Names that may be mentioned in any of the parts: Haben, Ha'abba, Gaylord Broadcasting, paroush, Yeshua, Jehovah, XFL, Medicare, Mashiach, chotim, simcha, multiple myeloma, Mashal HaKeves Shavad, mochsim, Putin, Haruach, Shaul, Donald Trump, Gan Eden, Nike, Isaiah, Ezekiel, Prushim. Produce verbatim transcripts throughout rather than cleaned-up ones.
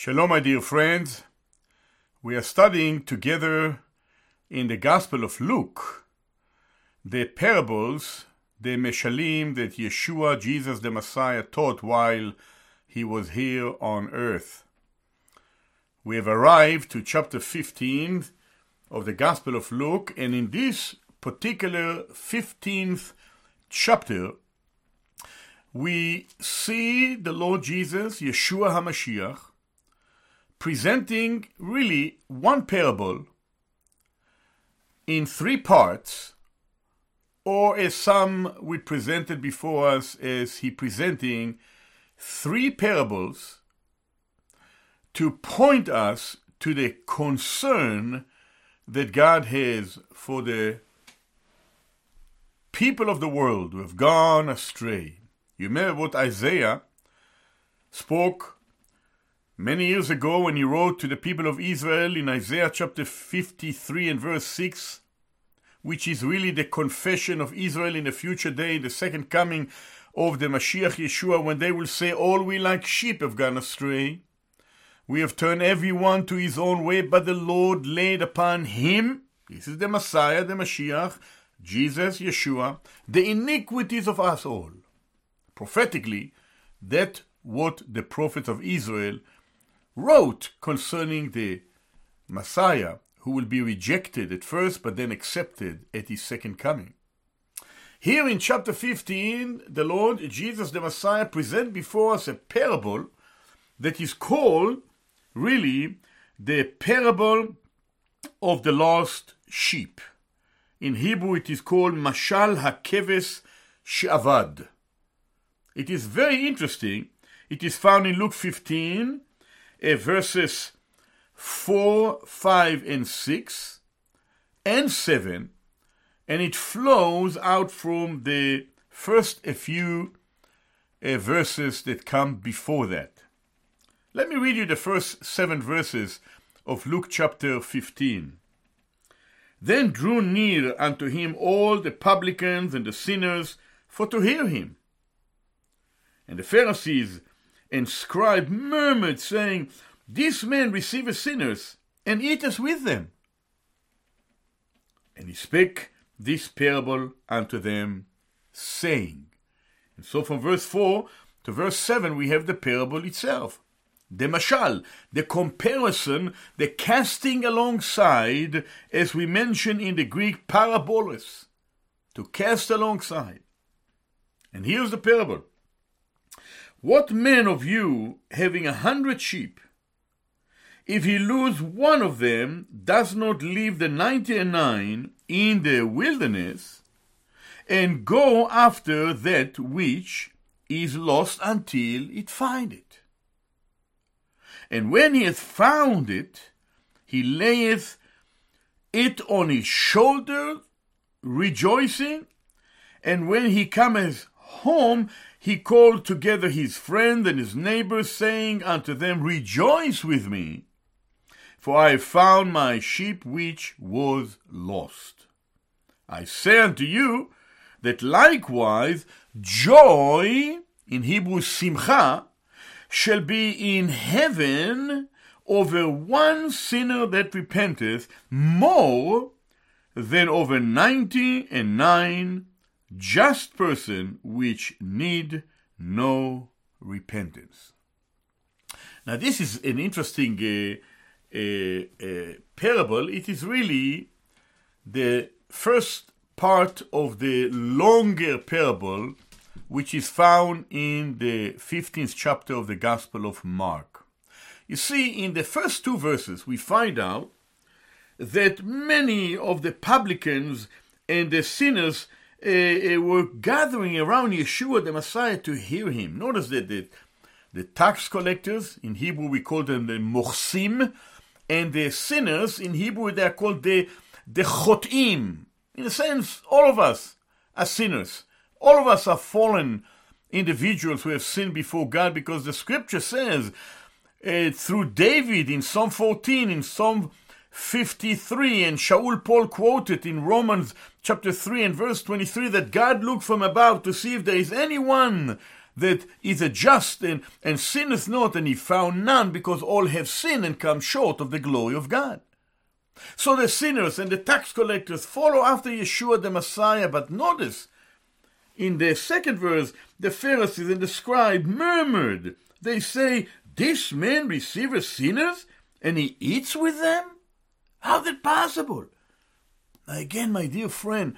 Shalom, my dear friends. We are studying together in the Gospel of Luke the parables, the Meshalim that Yeshua, Jesus the Messiah, taught while he was here on earth. We have arrived to chapter fifteen of the Gospel of Luke, and in this particular fifteenth chapter, we see the Lord Jesus, Yeshua HaMashiach, presenting really one parable in three parts, or as some we presented before us, as he presenting three parables to point us to the concern that God has for the people of the world who have gone astray. You remember what Isaiah spoke many years ago when he wrote to the people of Israel in Isaiah chapter fifty-three and verse six, which is really the confession of Israel in the future day, the second coming of the Mashiach Yeshua, when they will say, all we like sheep have gone astray. We have turned everyone to his own way, but the Lord laid upon him, this is the Messiah, the Mashiach, Jesus, Yeshua, the iniquities of us all. Prophetically, that what the prophets of Israel wrote concerning the Messiah, who will be rejected at first, but then accepted at his second coming. Here in chapter fifteen, the Lord Jesus the Messiah presents before us a parable that is called, really, the parable of the lost sheep. In Hebrew, it is called Mashal HaKeves Shavad. It is very interesting. It is found in Luke fifteen, Uh, verses four, five, and six, and seven, and it flows out from the first a few uh, verses that come before that. Let me read you the first seven verses of Luke chapter fifteen. Then drew near unto him all the publicans and the sinners, for to hear him. And the Pharisees and scribe murmured, saying, this man receiveth sinners, and eateth with them. And he spake this parable unto them, saying. And so from verse four to verse seven, we have the parable itself. The mashal, the comparison, the casting alongside, as we mention in the Greek, parabolis, to cast alongside. And here's the parable. What man of you, having a hundred sheep, if he lose one of them, does not leave the ninety and nine in the wilderness, and go after that which is lost until it find it? And when he hath found it, he layeth it on his shoulder, rejoicing, and when he cometh home, he called together his friend and his neighbors, saying unto them, rejoice with me, for I have found my sheep which was lost. I say unto you, that likewise joy, in Hebrew simcha, shall be in heaven over one sinner that repenteth, more than over ninety and nine just person which need no repentance. Now this is an interesting uh, uh, uh, parable. It is really the first part of the longer parable which is found in the fifteenth chapter of the Gospel of Mark. You see, in the first two verses we find out that many of the publicans and the sinners Uh, were gathering around Yeshua the Messiah to hear him. Notice that the, the tax collectors, in Hebrew we call them the mochsim, and the sinners, in Hebrew they are called the, the chotim. In a sense, all of us are sinners. All of us are fallen individuals who have sinned before God, because the scripture says uh, through David in Psalm fourteen, in Psalm fifty-three, and Shaul Paul quoted in Romans chapter three and verse twenty-three, that God looked from above to see if there is anyone that is a just and, and sinneth not, and he found none, because all have sinned and come short of the glory of God. So the sinners and the tax collectors follow after Yeshua the Messiah, but notice, in the second verse, the Pharisees and the scribe murmured. They say, "This man receiveth sinners, and he eats with them? How is that possible?" Again, my dear friend,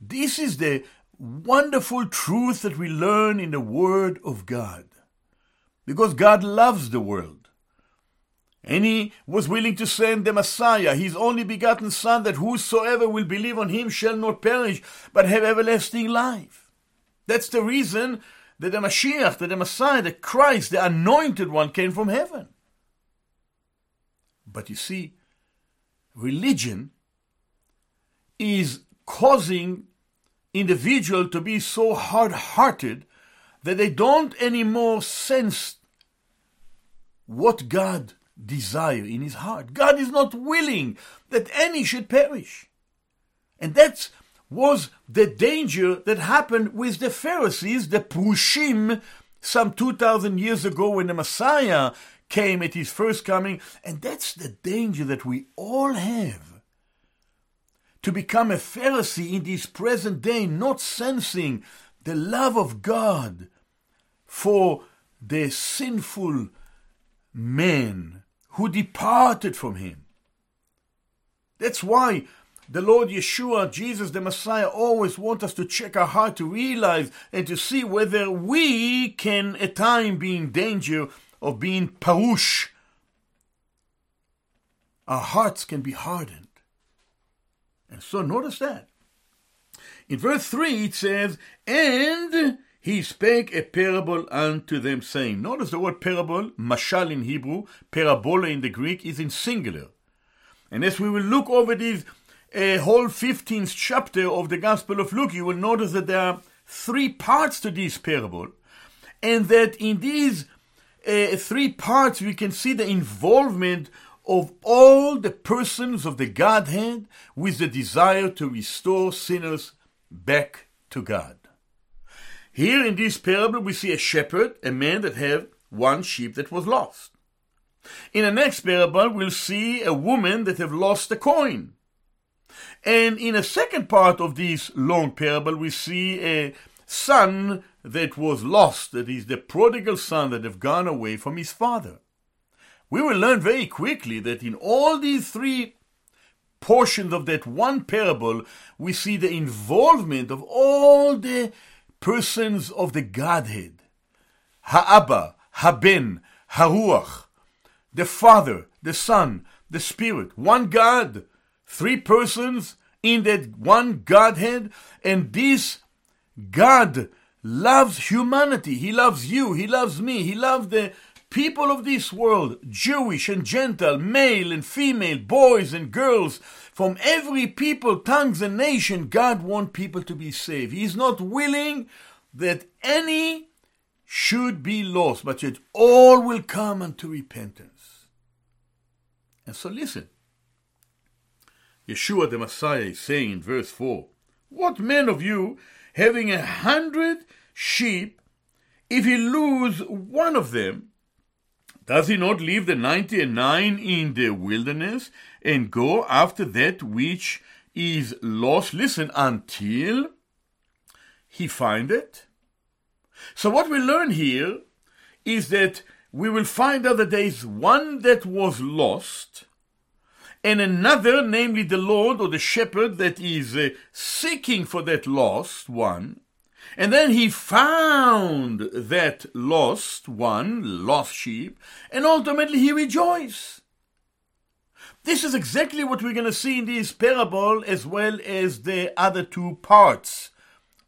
this is the wonderful truth that we learn in the Word of God. Because God loves the world. And he was willing to send the Messiah, his only begotten Son, that whosoever will believe on him shall not perish, but have everlasting life. That's the reason that the Mashiach, that the Messiah, the Christ, the Anointed One came from heaven. But you see, religion is causing individuals to be so hard-hearted that they don't anymore sense what God desires in his heart. God is not willing that any should perish. And that's was the danger that happened with the Pharisees, the Prushim, some two thousand years ago when the Messiah came at his first coming. And that's the danger that we all have. To become a Pharisee in this present day, not sensing the love of God for the sinful man who departed from him. That's why the Lord Yeshua, Jesus the Messiah, always wants us to check our heart, to realize and to see whether we can at times be in danger of being paroush. Our hearts can be hardened. And so notice that. In verse three it says, "And he spake a parable unto them, saying." Notice the word parable, mashal in Hebrew, parabola in the Greek, is in singular. And as we will look over these a whole fifteenth chapter of the Gospel of Luke, you will notice that there are three parts to this parable, and that in these uh, three parts we can see the involvement of all the persons of the Godhead with the desire to restore sinners back to God. Here in this parable we see a shepherd, a man that had one sheep that was lost. In the next parable we'll see a woman that have lost a coin. And in a second part of this long parable, we see a son that was lost, that is the prodigal son that have gone away from his father. We will learn very quickly that in all these three portions of that one parable, we see the involvement of all the persons of the Godhead. Ha'abba, Haben, Haruach, the Father, the Son, the Spirit, one God. Three persons in that one Godhead, and this God loves humanity. He loves you, he loves me, he loves the people of this world, Jewish and Gentile, male and female, boys and girls, from every people, tongues and nation. God wants people to be saved. He is not willing that any should be lost, but that all will come unto repentance. And so listen. Yeshua the Messiah is saying in verse four, "What man of you, having a hundred sheep, if he lose one of them, does he not leave the ninety and nine in the wilderness and go after that which is lost?" Listen, until he find it. So what we learn here is that we will find out that there is one that was lost, and another, namely the Lord or the shepherd, that is uh, seeking for that lost one. And then he found that lost one, lost sheep, and ultimately he rejoiced. This is exactly what we're going to see in this parable, as well as the other two parts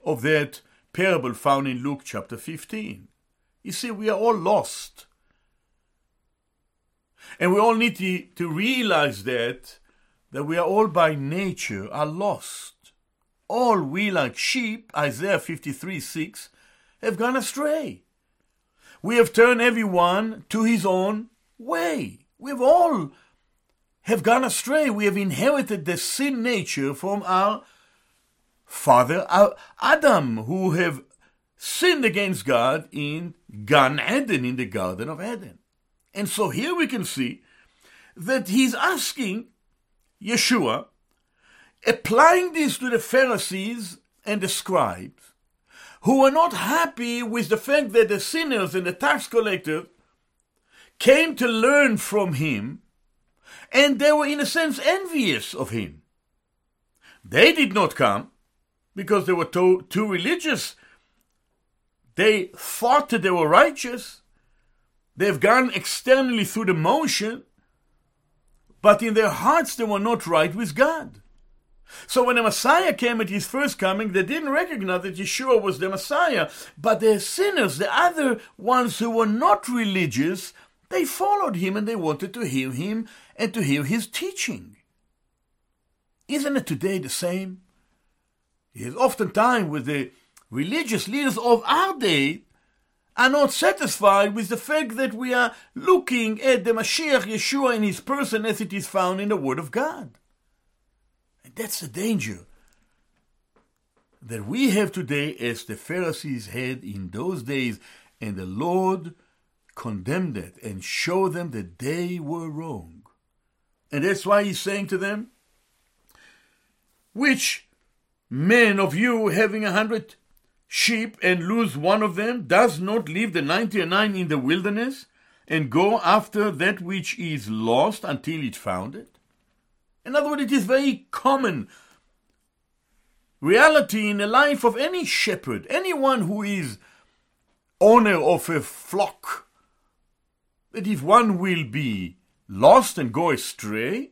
of that parable found in Luke chapter fifteen. You see, we are all lost. And we all need to, to realize that, that we are all by nature are lost. All we like sheep, Isaiah fifty-three six, have gone astray. We have turned everyone to his own way. We have all have gone astray. We have inherited the sin nature from our father Adam, who have sinned against God in Gan Eden, in the Garden of Eden. And so here we can see that he's asking Yeshua, applying this to the Pharisees and the scribes, who were not happy with the fact that the sinners and the tax collectors came to learn from him, and they were in a sense envious of him. They did not come because they were too, too religious. They thought that they were righteous. They've gone externally through the motion, but in their hearts they were not right with God. So when the Messiah came at his first coming, they didn't recognize that Yeshua was the Messiah, but the sinners, the other ones who were not religious, they followed him and they wanted to hear him and to hear his teaching. Isn't it today the same? It is oftentimes with the religious leaders of our day are not satisfied with the fact that we are looking at the Mashiach Yeshua in his person as it is found in the Word of God. And that's the danger that we have today as the Pharisees had in those days, and the Lord condemned it and showed them that they were wrong. And that's why he's saying to them, which man of you having a hundred sheep and lose one of them does not leave the ninety and nine in the wilderness and go after that which is lost until it found it? In other words, it is very common reality in the life of any shepherd, anyone who is owner of a flock, that if one will be lost and go astray,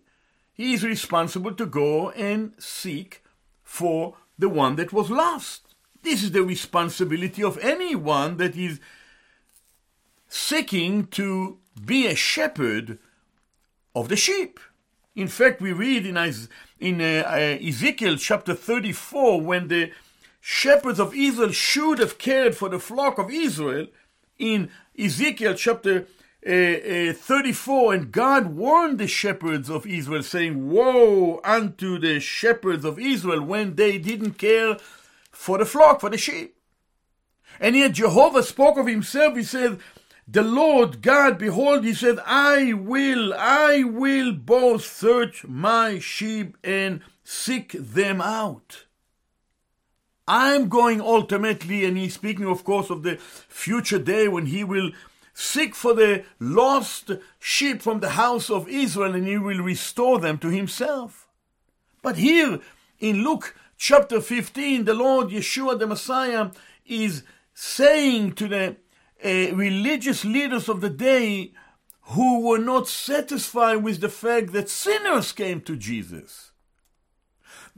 he is responsible to go and seek for the one that was lost. This is the responsibility of anyone that is seeking to be a shepherd of the sheep. In fact, we read in, in uh, Ezekiel chapter thirty-four, when the shepherds of Israel should have cared for the flock of Israel, in Ezekiel chapter uh, uh, thirty-four, and God warned the shepherds of Israel, saying, woe unto the shepherds of Israel when they didn't care for the flock, for the sheep. And yet Jehovah spoke of himself. He said, the Lord God, behold, he said, I will, I will both search my sheep and seek them out. I'm going ultimately, and he's speaking, of course, of the future day when he will seek for the lost sheep from the house of Israel, and he will restore them to himself. But here in Luke chapter fifteen, the Lord Yeshua, the Messiah, is saying to the Uh, religious leaders of the day who were not satisfied with the fact that sinners came to Jesus.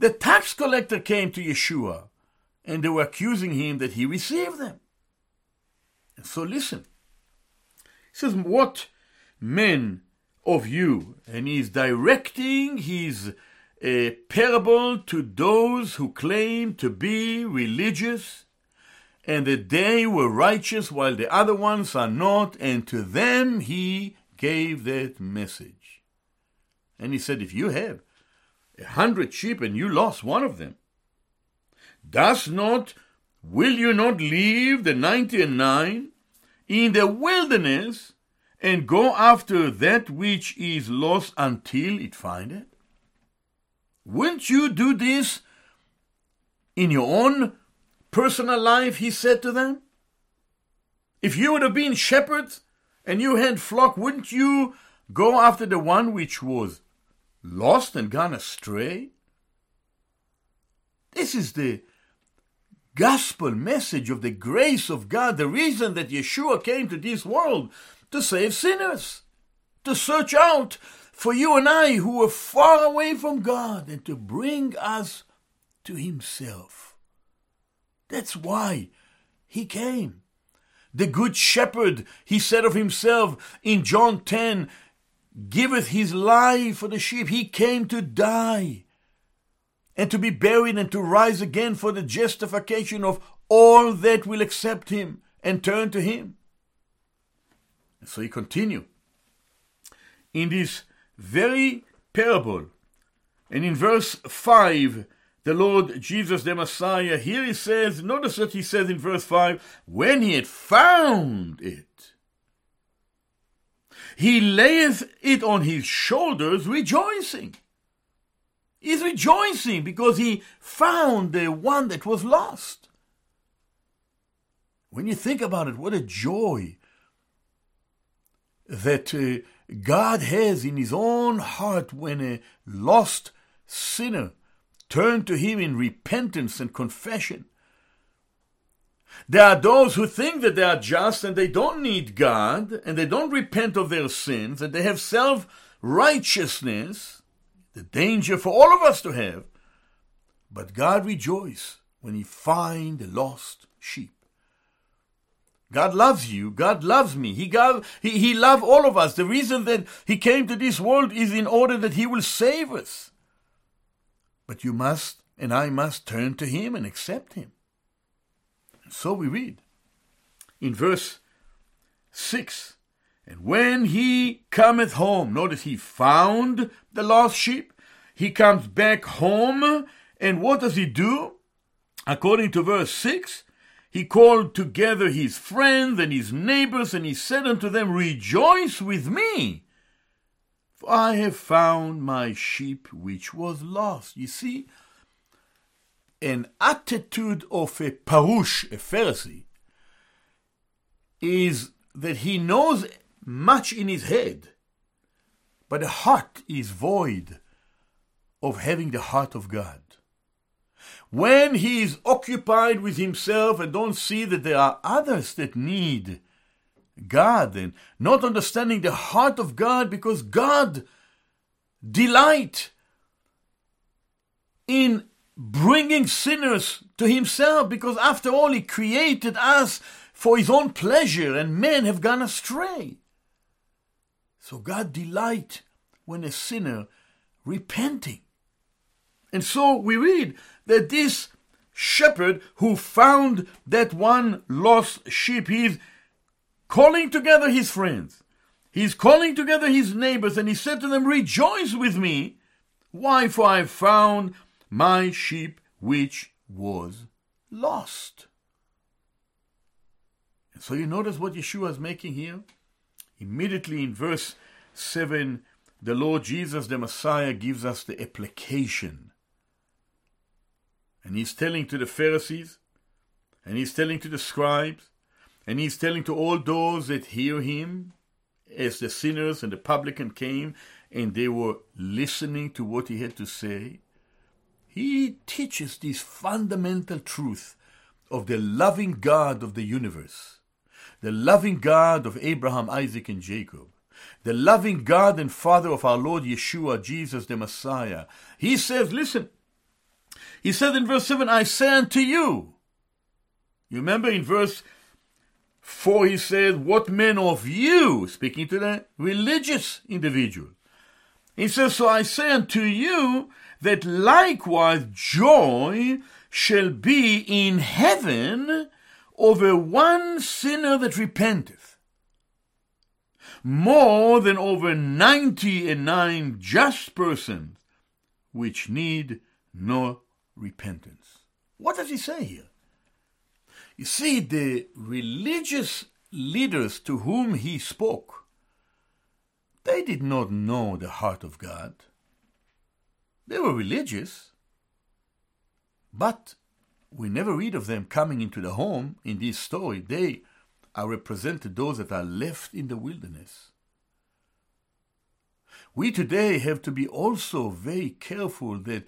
The tax collector came to Yeshua, and they were accusing him that he received them. And so listen. He says, what men of you? And he's directing his uh, parable to those who claim to be religious, and that they were righteous while the other ones are not, and to them he gave that message. And he said, if you have a hundred sheep and you lost one of them, does not, will you not leave the ninety and nine in the wilderness and go after that which is lost until it find it? Wouldn't you do this in your own personal life? He said to them, if you would have been shepherds and you had flock, wouldn't you go after the one which was lost and gone astray? This is the gospel message of the grace of God, the reason that Yeshua came to this world, to save sinners, to search out for you and I who are far away from God, and to bring us to himself. That's why he came. The good shepherd, he said of himself in John ten, giveth his life for the sheep. He came to die and to be buried and to rise again for the justification of all that will accept him and turn to him. And so he continued in this very parable. And in verse five, the Lord Jesus, the Messiah. Here he says, notice that he says in verse five, when he had found it, he layeth it on his shoulders, rejoicing. He's rejoicing because he found the one that was lost. When you think about it, what a joy that uh, God has in his own heart when a lost sinner turned to him in repentance and confession. There are those who think that they are just and they don't need God and they don't repent of their sins and they have self-righteousness, the danger for all of us to have. But God rejoices when he finds the lost sheep. God loves you. God loves me. He, God, he, he loves all of us. The reason that he came to this world is in order that he will save us. But you must and I must turn to him and accept him. So we read in verse six, and when he cometh home, notice he found the lost sheep, he comes back home, and what does he do? According to verse six, he called together his friends and his neighbors, and he said unto them, rejoice with me, for I have found my sheep which was lost. You see, an attitude of a paroush, a Pharisee, is that he knows much in his head, but the heart is void of having the heart of God. When he is occupied with himself and don't see that there are others that need God, and not understanding the heart of God, because God delights in bringing sinners to himself, because after all he created us for his own pleasure and men have gone astray. So God delights when a sinner repenting. And so we read that this shepherd who found that one lost sheep, he is calling together his friends. He's calling together his neighbors and he said to them, rejoice with me. Why? For I found my sheep which was lost. And so you notice what Yeshua is making here? Immediately in verse seven, the Lord Jesus, the Messiah, gives us the application. And he's telling to the Pharisees, and he's telling to the scribes, and he's telling to all those that hear him, as the sinners and the publican came, and they were listening to what he had to say. He teaches this fundamental truth of the loving God of the universe, the loving God of Abraham, Isaac, and Jacob, the loving God and Father of our Lord Yeshua, Jesus the Messiah. He says, listen, he said in verse seven, I say unto you, you remember in verse four he said, what man of you, speaking to the religious individual, he says, so I say unto you, that likewise joy shall be in heaven over one sinner that repenteth, more than over ninety and nine just persons which need no repentance. What does he say here? You see, the religious leaders to whom he spoke, they did not know the heart of God. They were religious, but we never read of them coming into the home in this story. They are represented those that are left in the wilderness. We today have to be also very careful that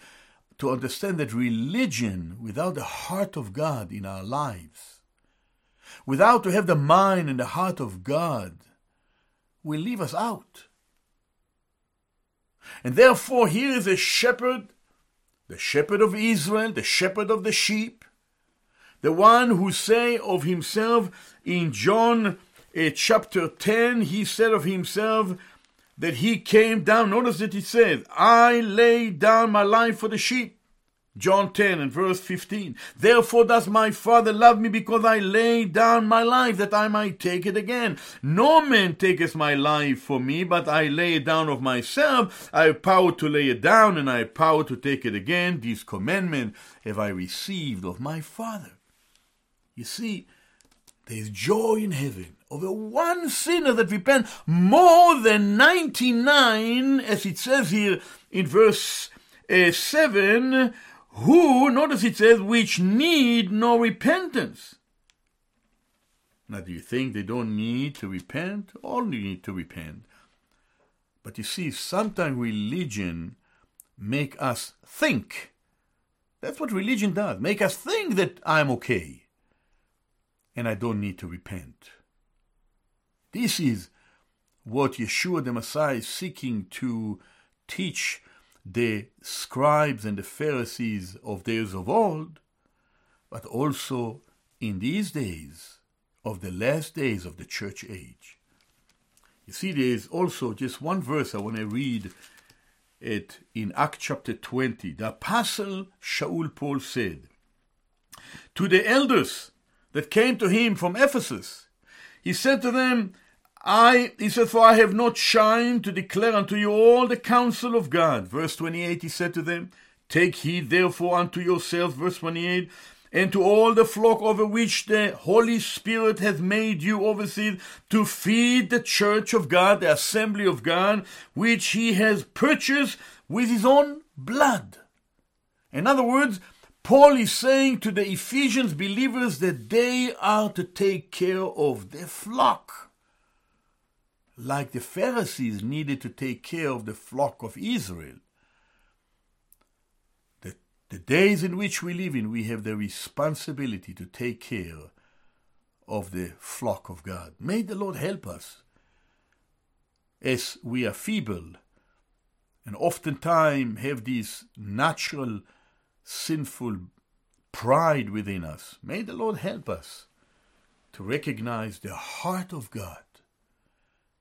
to understand that religion without the heart of God in our lives, without to have the mind and the heart of God, will leave us out. And therefore, here is a shepherd, the shepherd of Israel, the shepherd of the sheep, the one who say of himself in John uh, chapter ten, he said of himself that he came down. Notice that he says, I lay down my life for the sheep. John ten and verse fifteen. Therefore does my Father love me, because I lay down my life, that I might take it again. No man taketh my life for me, but I lay it down of myself. I have power to lay it down, and I have power to take it again. These commandments have I received of my Father. You see, there is joy in heaven over one sinner that repents, more than ninety-nine, as it says here in verse uh, seven, who, notice it says, which need no repentance. Now, do you think they don't need to repent? All need to repent. But you see, sometimes religion make us think. That's what religion does, make us think that I'm okay and I don't need to repent. This is what Yeshua the Messiah is seeking to teach the scribes and the Pharisees of days of old, but also in these days, of the last days of the church age. You see, there is also just one verse I want to read it in Acts chapter twenty. The Apostle Shaul Paul said, to the elders that came to him from Ephesus, he said to them, I, he said, for I have not shined to declare unto you all the counsel of God. Verse twenty-eight, he said to them, take heed therefore unto yourselves, verse twenty-eight, and to all the flock over which the Holy Spirit hath made you overseers, to feed the church of God, the assembly of God, which he has purchased with his own blood. In other words, Paul is saying to the Ephesians believers that they are to take care of their flock, like the Pharisees needed to take care of the flock of Israel. The, the days in which we live in, we have the responsibility to take care of the flock of God. May the Lord help us, as we are feeble and oftentimes have this natural, sinful pride within us. May the Lord help us to recognize the heart of God,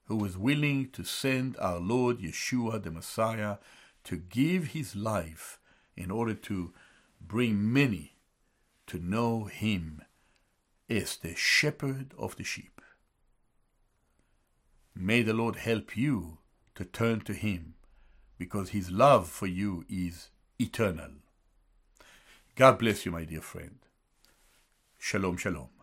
who was willing to send our Lord Yeshua the Messiah to give his life in order to bring many to know him as the shepherd of the sheep. May the Lord help you to turn to him, because his love for you is eternal. God bless you, my dear friend. Shalom, shalom.